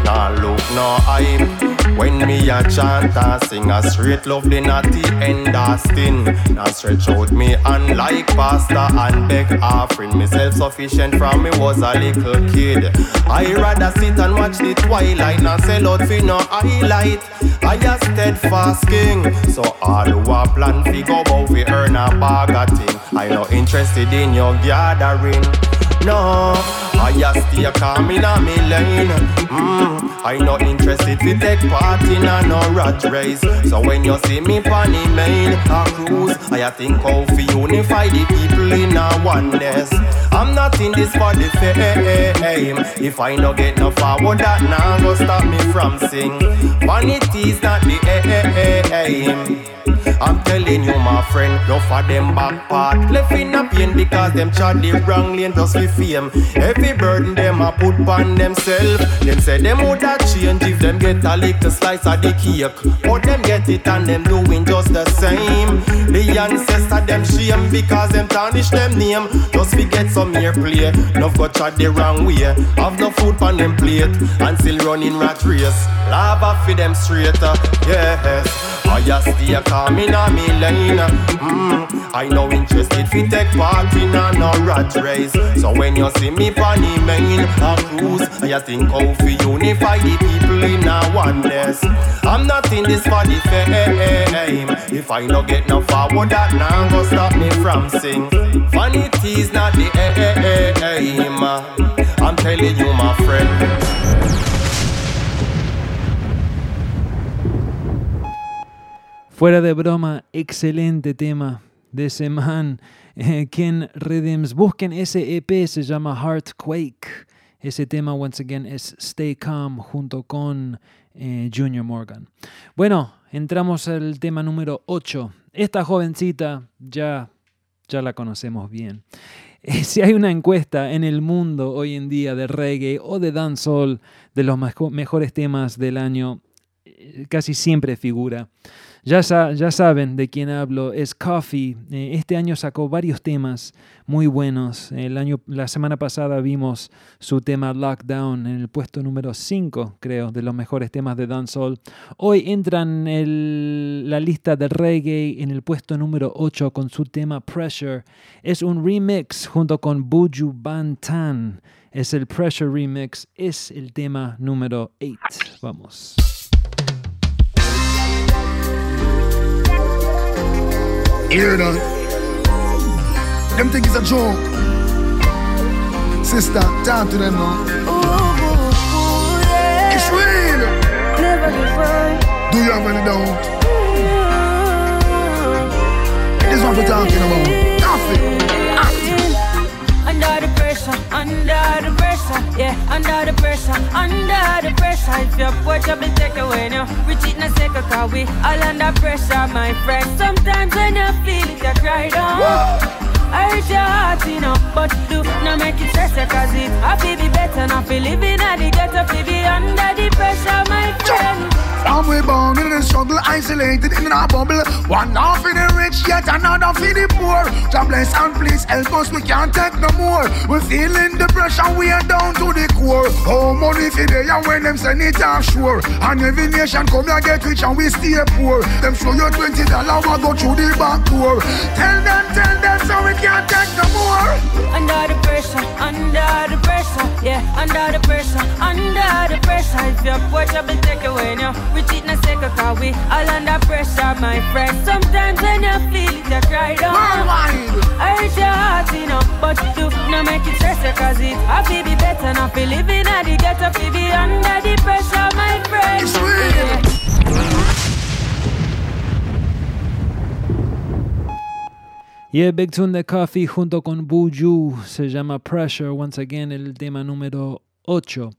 Nah, look, no hype. When me a chant and sing a straight love, then at the end a sting. Now stretch out me and like pastor and beg offering. Me self-sufficient from me was a little kid. I rather sit and watch the twilight and sell out for no highlight. I a steadfast king, so all who a plan fi go bout we earn a bag a thing. I no interested in your gathering, no. I a stay calm in a me lane. I no interested fi take part in a no rat race. So when you see me pon the main a cruise, I a think how fi unify the people in a oneness. I'm not in this for the fame. If I no get no forward, that nah go stop me from sing. Vanity's not the aim. I'm telling you, my friend, no for them back part. Left in a pain because them tried the wrong lane just for fame. Every burden them a put on themselves. Them say them would a change if them get a little slice of the cake. But them get it and them doing just the same. The ancestor them shame because them tarnish them name. Just we get some here play, no got chat the wrong way. Have no food on them plate and still running rat race. Lava feed them straight, yes. I just stay calm in a me lane. I no interested fi take part in a no rat race. So when you see me pon the main a cruise, I just think how fi unify the people in a oneness. I'm not in this for the fame. If I no get no forward, that nah go stop me from sing. Vanity's not the aim. I'm telling you, my friend. Fuera de broma, excelente tema de ese man, Ken Redims. Busquen ese EP, se llama Heartquake. Ese tema, once again, es Stay Calm junto con Junior Morgan. Bueno, entramos al tema número 8. Esta jovencita ya la conocemos bien. Si hay una encuesta en el mundo hoy en día de reggae o de dancehall de los mejores temas del año, casi siempre figura. Ya saben de quién hablo, es Coffee. Este año sacó varios temas muy buenos. La semana pasada vimos su tema Lockdown en el puesto número 5, creo, de los mejores temas de dancehall. Hoy entran la lista del reggae en el puesto número 8 con su tema Pressure. Es un remix junto con Buju Banton. Es el Pressure Remix, es el tema número 8. Vamos. Hear that? Them think it's a joke. Sister, talk to them now. It's real. Never divine. Do you have any doubt? This is what we're talking about. Coffee. Under the pressure, under the pressure. Yeah, under the pressure, under the pressure. If your boy job is taken away now, we cheat in a second, cause we all under pressure, my friend. Sometimes when you feel it, you cry down. I hurt your heart, you know, but do not make it stressful, cause it I feel be better, not feel living at the ghetto, feel be under the pressure, my friend. Some we born in the struggle, isolated in a bubble. One half for the rich, yet another for the poor. God bless and please help us, we can't take no more. We're feeling the pressure, we are down to the core. Oh, money for the young when them send it offshore. And every nation come here get rich and we stay poor. Them show you $20, we go through the back door. Tell them so we can't take no more. Under the pressure, yeah, under the pressure, under the pressure. If your boy job is taken away now, we cheat in a second, cause we all under pressure, my friend. Sometimes when you feel it, you cry down. I hurt your heart, you know, but do not make it stressful, cause it I feel be better, not feel living at the ghetto, feel be under the pressure, my friend. It's real. Yeah. Yeah, Big Tune de Coffee junto con Buju, se llama Pressure, once again, el tema número 8.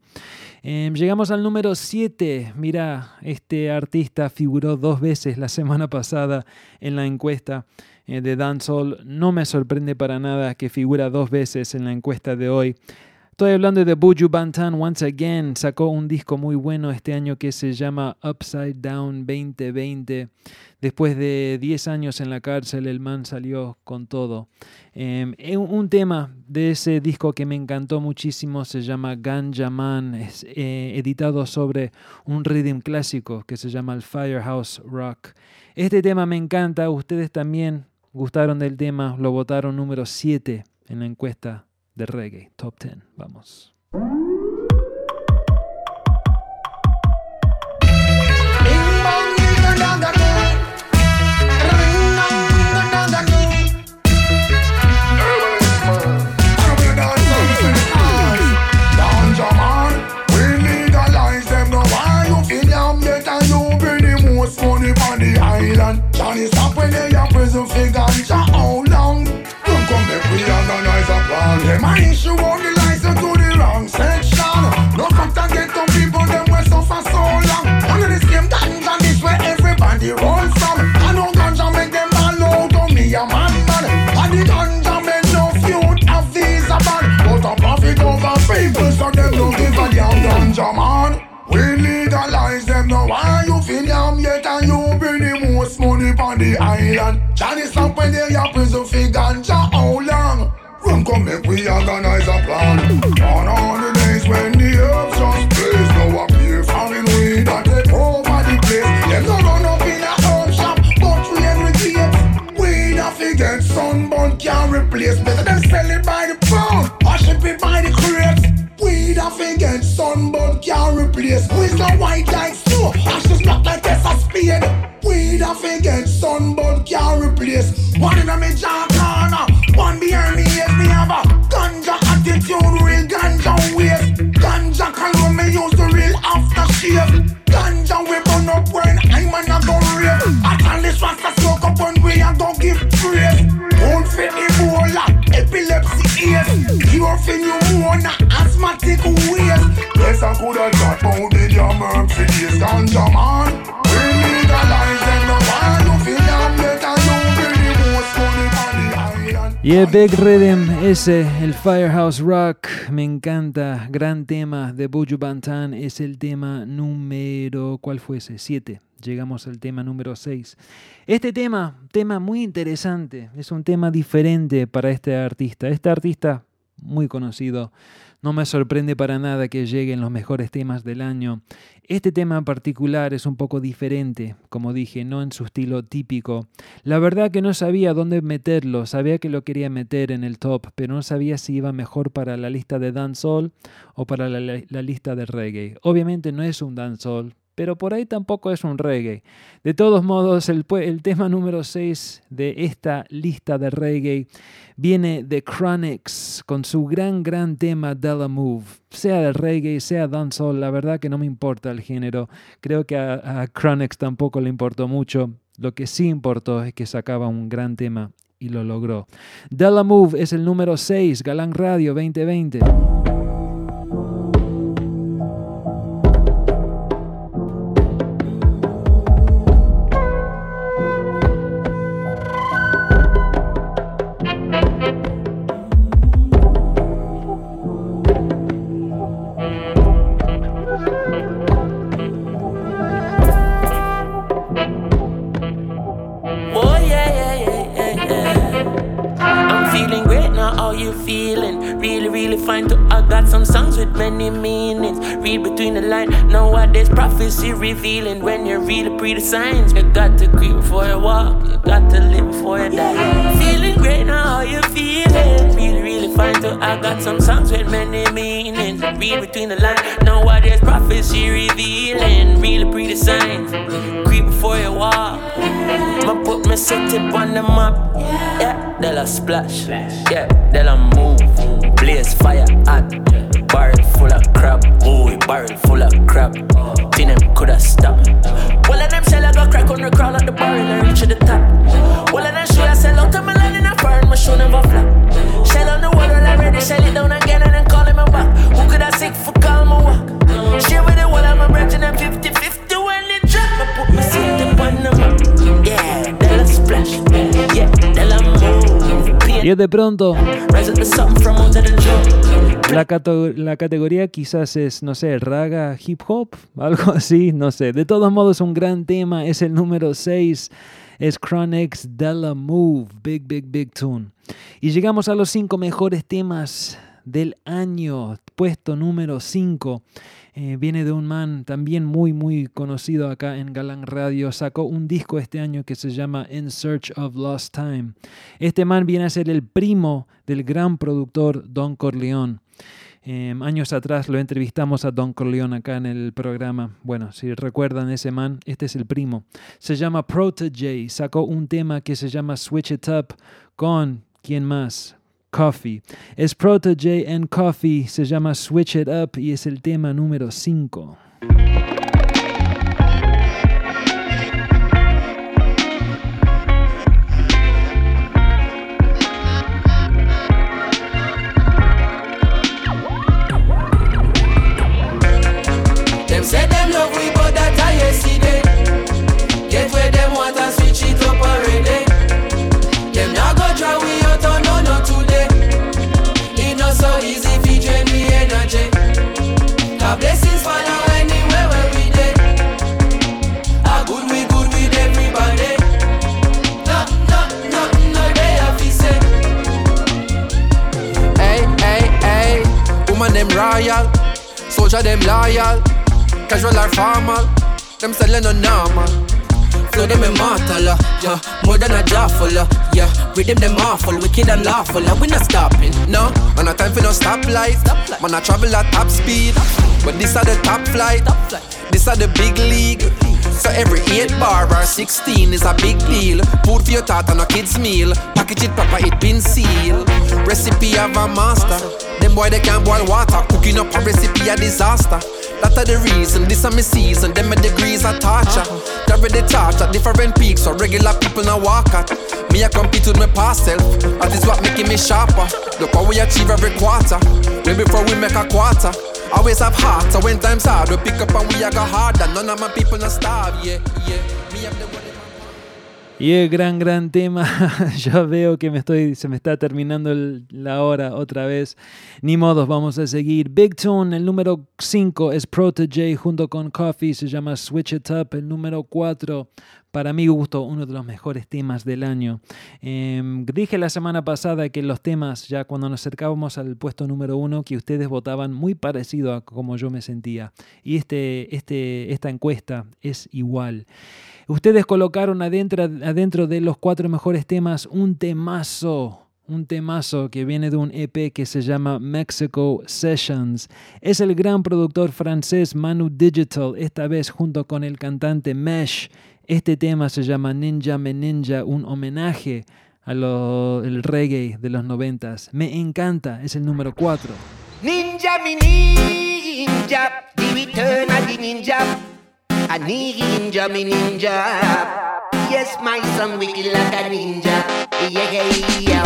Llegamos al número 7. Mira, este artista figuró 2 veces la semana pasada en la encuesta de Dancehall. No me sorprende para nada que figura 2 veces en la encuesta de hoy. Estoy hablando de Buju Banton, once again, sacó un disco muy bueno este año que se llama Upside Down 2020. Después de 10 años en la cárcel, el man salió con todo. Un tema de ese disco que me encantó muchísimo se llama Ganja Man, es editado sobre un rhythm clásico que se llama el Firehouse Rock. Este tema me encanta, ustedes también gustaron del tema, lo votaron número 7 en la encuesta de reggae, top 10, vamos. Money on the island. Johnny stop when they are prison figure. How long? Don't come back, we organize a plan. Them a issue all the license to the wrong section. No come to get some people, them we suffer so long. Under this game, ganja, this where everybody rolls from. I know ganja make them all out to me a man. And the ganja make no feud of these a man. But a profit over people, so them don't give a damn. Ganja man, we legalize them now. Why you feel I'm yet and you bring the most money on the island? Johnny slap when they are prison for ganja. How long? Run come make we organize a plan. On all the days when the herbs just blaze, now I pay foreign weed and take over the place. Them no run up in a herb shop, but we every day. Weed a fi get sunburn can't replace. Better them sell it by the pound or ship it by the crates. Weed a fi get sunburn can't replace. Weed a white like snow, ashes black like Tessa Spade. Weed a fi get sunburn can't replace. One in a me jaw corner, one behind me is me have a ganja attitude, real ganja waste. Ganja cologne me use the real aftershave. Ganja we burn up when I'm an a go rave. At all this fast I smoke up when we a go give praise. Won't fit Ebola, epilepsy is. Cure for pneumonia, asthma. Yes, I could have got bound in your murk for this ganja man. We legalize them, no one you feel I'm better, you bring the most money on the island. Yeah, Big Rhythm, ese, el Firehouse Rock, me encanta, gran tema de Buju Banton, es el tema número, ¿cuál fue ese? 7, llegamos al tema número 6. Este tema muy interesante, es un tema diferente para este artista muy conocido, no me sorprende para nada que lleguen los mejores temas del año. Este tema en particular es un poco diferente, como dije, no en su estilo típico. La verdad que no sabía dónde meterlo, sabía que lo quería meter en el top, pero no sabía si iba mejor para la lista de dancehall o para la lista de reggae. Obviamente no es un dancehall, pero por ahí tampoco es un reggae. De todos modos, el tema número 6 de esta lista de reggae viene de Chronixx con su gran tema Della Move. Sea de reggae, sea dancehall, la verdad que no me importa el género. Creo que a Chronixx tampoco le importó mucho. Lo que sí importó es que sacaba un gran tema y lo logró. Della Move es el número 6, Galang Radio 2020. Revealing when you really pre the signs. You got to creep before you walk, you got to live before you die. Feeling great now, how you feeling? Really fine too, I got some songs with many meanings. Read between the lines, know what there's prophecy revealing. Really pre the signs, creep before you walk. I'ma put my city on the map. Yeah, they'll a splash. Yeah, they'll a move. Blaze fire at barrel full of crap. Ooh, barrel full of crap. Think them coulda stopped. All of them shell I go crack on the crawl at the barrel and reach to the top. All of them shoe I sell out to my land in a foreign, my shoe never flop. Shell on the wall and I ready shell it down again and then call him a back. Who could I sick for call my walk? Share with the wall of my branch and I'm 50-50 when it drop. I put my seat upon the map. Yeah, they'll a splash. Yeah, they'll a move. Y de pronto la categoría quizás es, no sé, raga, hip hop, algo así, no sé. De todos modos, un gran tema, es el número 6, es Chronixx, Della Move, big tune. Y llegamos a los 5 mejores temas del año, puesto número 5. Viene de un man también muy conocido acá en Galang Radio. Sacó un disco este año que se llama In Search of Lost Time. Este man viene a ser el primo del gran productor Don Corleone. Años atrás lo entrevistamos a Don Corleone acá en el programa. Bueno, si recuerdan ese man, este es el primo. Se llama Protoje. Sacó un tema que se llama Switch It Up con, ¿quién más? Coffee. Es Protoje and Coffee, se llama Switch It Up y es el tema número 5. Them say them love we but that I yesterday. Get where them want and switch it up already. Them now go try we out on no today. It's not so easy if you drain me energy. Our blessings fall out anywhere where we day. A good with everybody. No, they have to say. Hey, woman them royal. Soldier them loyal. Casual or formal. Them selling no normal. Flow them immortal, yeah. More than a jawful, yeah. Rhythm them awful, wicked and lawful, and we not stopping, no. Man a time for no stoplight, man a travel at top speed. But this are the top flight, this are the big league. So every 8 bar or 16 is a big deal. Food for your thought on a kid's meal. Package it proper, it been sealed. Recipe of a master. Them boy they can't boil water. Cooking up a recipe a disaster. That's the reason, this a me season. Them my degrees are torture. They're ready to charge at different peaks. So regular people now walk at. Me I compete with my past self. That is what making me sharper. Look how we achieve every quarter. Maybe before we make a quarter. Always have heart, so when time's hard, we pick up and we are go harder. None of my people not starve, yeah, yeah. Me have the one. Y el gran tema, ya veo que se me está terminando la hora otra vez. Ni modos, vamos a seguir. Big Tone, el número 5 es Protoje junto con Coffee, se llama Switch It Up. El número 4, para mi gusto, uno de los mejores temas del año. Dije la semana pasada que los temas, ya cuando nos acercábamos al puesto número 1, que ustedes votaban muy parecido a como yo me sentía. Y esta encuesta es igual. Ustedes colocaron adentro de los 4 mejores temas un temazo que viene de un EP que se llama Mexico Sessions. Es el gran productor francés Manu Digital, esta vez junto con el cantante Mesh. Este tema se llama Ninja Me Ninja, un homenaje al reggae de los 90s. Me encanta, es el número 4. Ninja Me Ninja, the return of the ninja. A ninja, me ninja. Yes, my son, wicked like a ninja. Yeah, yeah, yeah.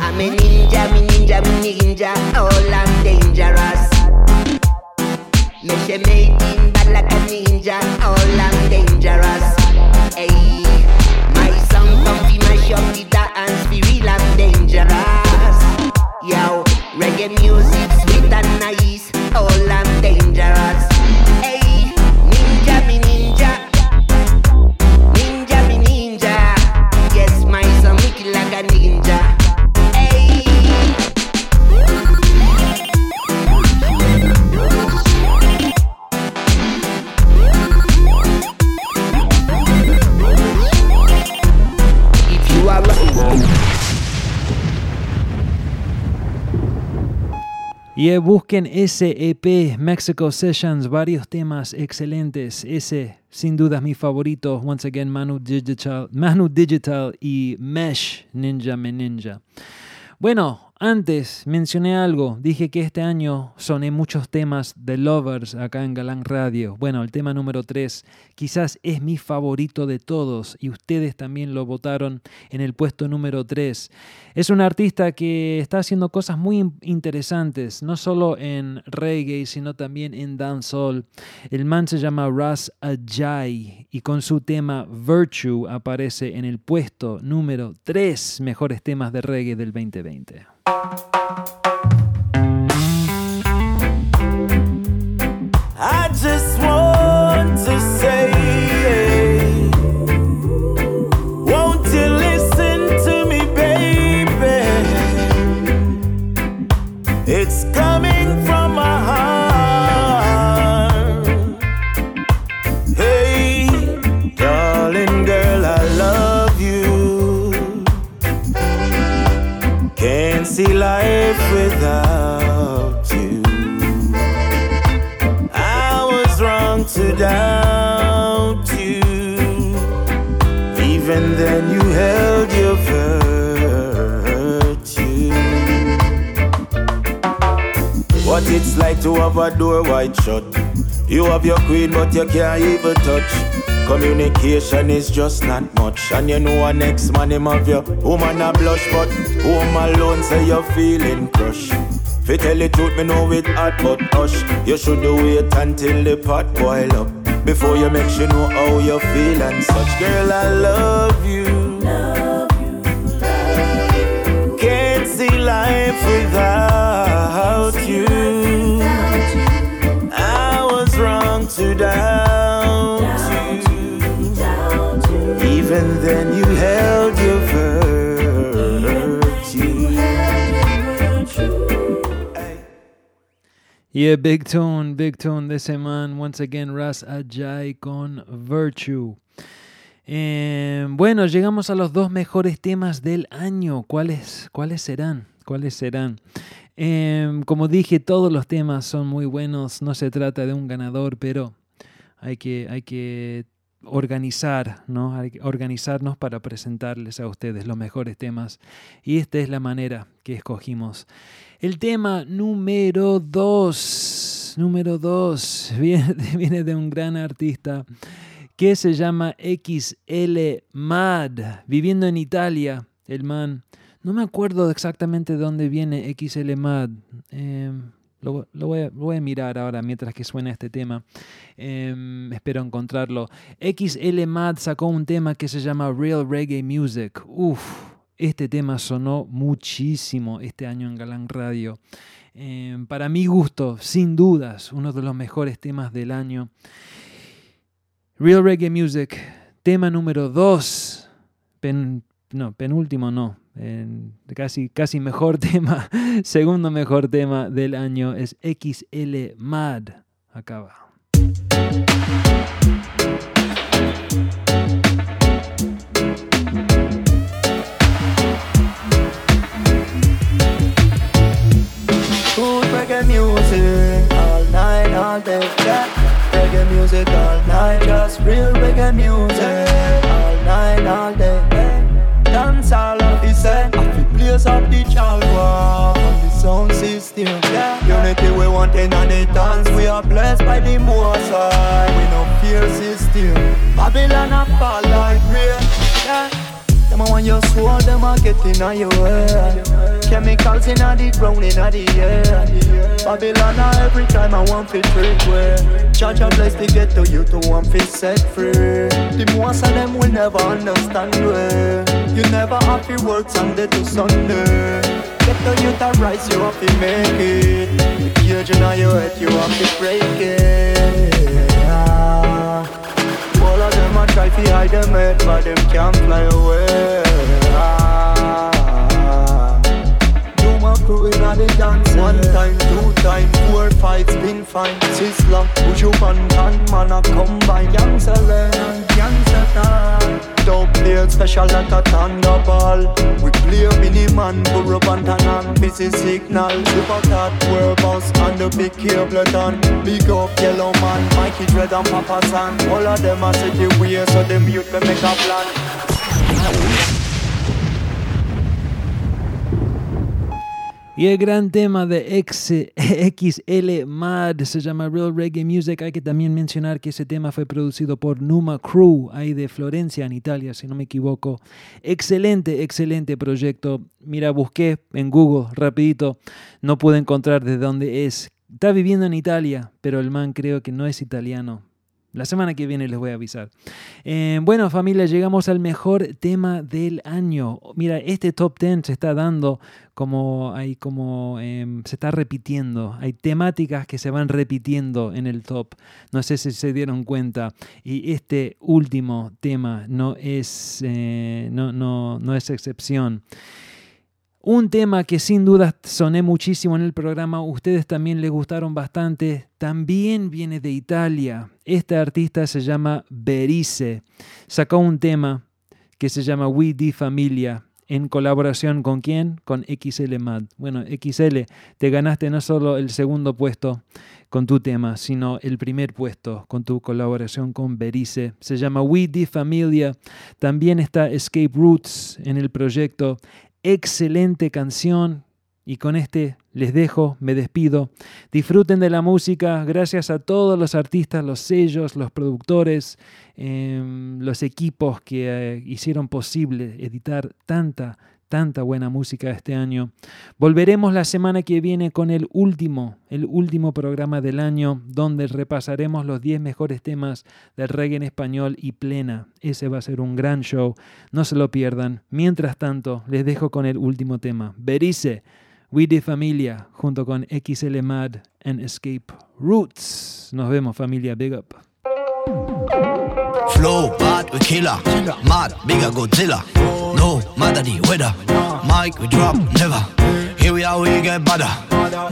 I'm a ninja, me ninja, me ninja. All I'm dangerous. Me she made him bad like a ninja. All I'm dangerous. Hey, my son, come be my shop, the dance, be real and dangerous. Yo, reggae music, sweet and nice. All I'm dangerous. Y busquen ese EP, Mexico Sessions, varios temas excelentes. Ese, sin duda, es mi favorito. Once again, Manu Digital y Mesh, Ninja Me Ninja. Bueno, antes mencioné algo. Dije que este año soné muchos temas de Lovers acá en Galang Radio. Bueno, el tema número 3 quizás es mi favorito de todos y ustedes también lo votaron en el puesto número 3. Es un artista que está haciendo cosas muy interesantes, no solo en reggae, sino también en dancehall. El man se llama Ras Ajay y con su tema Virtue aparece en el puesto número 3 mejores temas de reggae del 2020. I just want to say, won't you listen to me, baby? It's coming from my heart. Hey, darling girl, I love you. Can't see life without you. I was wrong to doubt you. Even then you held your virtue. What it's like to have a door wide shut. You have your queen but you can't even touch. Communication is just not much. And you know a next man him have your woman a blush. But home alone say you're feeling crushed. If you tell the truth me know it hot but hush. You should wait until the pot boil up before you make sure you know how you feel and such. Girl I love you, love you, love you. Can't see life without you. I was wrong to doubt you. Even then you held your virtue. Yeah, big tone this man. Once again, Ras Ajay con Virtue. Bueno, llegamos a los 2 mejores temas del año. ¿Cuáles serán? Como dije, todos los temas son muy buenos. No se trata de un ganador, pero hay que organizar, ¿no? Organizarnos para presentarles a ustedes los mejores temas y esta es la manera que escogimos. El tema número 2 viene de un gran artista que se llama XL Mad, viviendo en Italia, el man. No me acuerdo exactamente de dónde viene XL Mad. Lo voy a mirar ahora mientras que suena este tema. Espero encontrarlo. XL Mad sacó un tema que se llama Real Reggae Music. Uf, este tema sonó muchísimo este año en Galang Radio. Para mi gusto, sin dudas, uno de los mejores temas del año. Real Reggae Music, tema número 2. Penúltimo no. Casi mejor tema, segundo mejor tema del año es XL Mad. Acá va. Good reggae music, all night, all day. Reggae music, all night, just real reggae music, all night, all day. Dance all of the set, of the place of the chalwa, of the sound system. Yeah. Unity we want in on the dance, we are blessed by the Most High. We no fear system, Babylon a fall like rain. Yeah. Them a want your soul, them a get in on your head. Chemicals in on the ground, in on the air. Babylon a every time I want to trick way. Judge a place to get to you to want to set free. The most of them will never understand way. You never have to work Sunday to Sunday. Get the youth to rise, you have to make it. If you're junior, you hate, you have to break it. All of them are try to hide them head, but them can't fly away. You must do it at the dance. One time, two time, four fights been fine. Sizzler, Buju Banton, man a combine. Young Seren, Young Satan. Don't play special at a thunderball. We play mini man, Buju Banton and busy signal. Super that warehouse and the big cableton. Big up yellow man, Mikey Dread and Papa San. All of them are set away, so them youth may make a plan. Y el gran tema de XL Mad se llama Real Reggae Music. Hay que también mencionar que ese tema fue producido por Numa Crew, ahí de Florencia, en Italia, si no me equivoco. Excelente proyecto. Mira, busqué en Google rapidito, no pude encontrar de dónde es. Está viviendo en Italia, pero el man creo que no es italiano. La semana que viene les voy a avisar. Bueno, familia, llegamos al mejor tema del año. Mira, este top 10 se está dando se está repitiendo. Hay temáticas que se van repitiendo en el top. No sé si se dieron cuenta. Y este último tema no es excepción. Un tema que sin duda soné muchísimo en el programa, ustedes también les gustaron bastante, también viene de Italia. Esta artista se llama Berice, sacó un tema que se llama We Di Familia, en colaboración ¿con quién? Con XL Mad. Bueno, XL, te ganaste no solo el segundo puesto con tu tema, sino el primer puesto con tu colaboración con Berice. Se llama We Di Familia, también está Escape Roots en el proyecto. Excelente canción y con este les dejo, me despido. Disfruten de la música, gracias a todos los artistas, los sellos, los productores, los equipos que hicieron posible editar tanta buena música este año. Volveremos la semana que viene con el último programa del año, donde repasaremos los 10 mejores temas del reggae en español y plena. Ese va a ser un gran show, no se lo pierdan. Mientras tanto, les dejo con el último tema. Berice, We Di Familia, junto con XL Mad and Escape Roots. Nos vemos, familia, big up. Flow, bad, we killer, mad, bigger Godzilla. No matter the weather, mic we drop, never. Here we are, we get badder,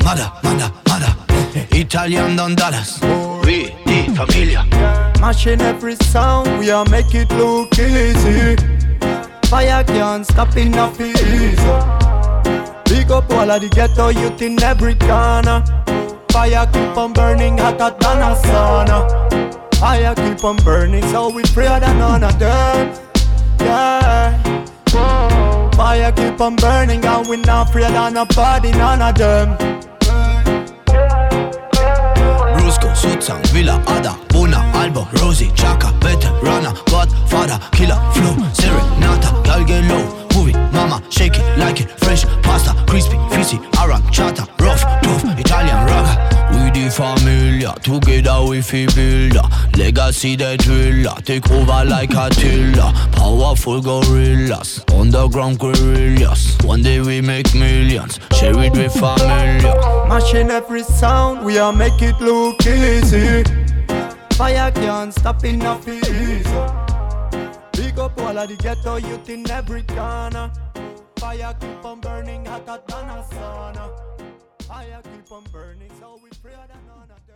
madder. Italian Don Dallas, we the familia. Mashing every sound, we are make it look easy. Fire can't stop enough easy. Big up all of the ghetto youth in every corner. Fire keep on burning hotter than a sauna. Fire keep on burning, so we pray that none of them. Yeah. Whoa. Fire keep on burning, and we not afraid of nobody, none of them. Rusco, Sutsan, Villa, Ada, Buna, Alborosie, Chaka, Better, Rana, Godfather, Killer, Flow, Serenata, Galge Low, Movie, Mama, Shake It, Like It, Fresh, Pasta, Crispy, Fizzy, Aram, Chata, Rough, Tough, Italian, Rock. bull, yeah. Together we feel build, yeah. Legacy they drill, yeah. Take over like a till, yeah. Powerful gorillas, underground guerrillas. One day we make millions, share it with familia. Mashing every sound, we are make it look easy. Fire can't stop enough easy. Big up all of the ghetto youth in every corner. Fire keep on burning hotter than a sauna. Fire keep on burning, so we pray that none of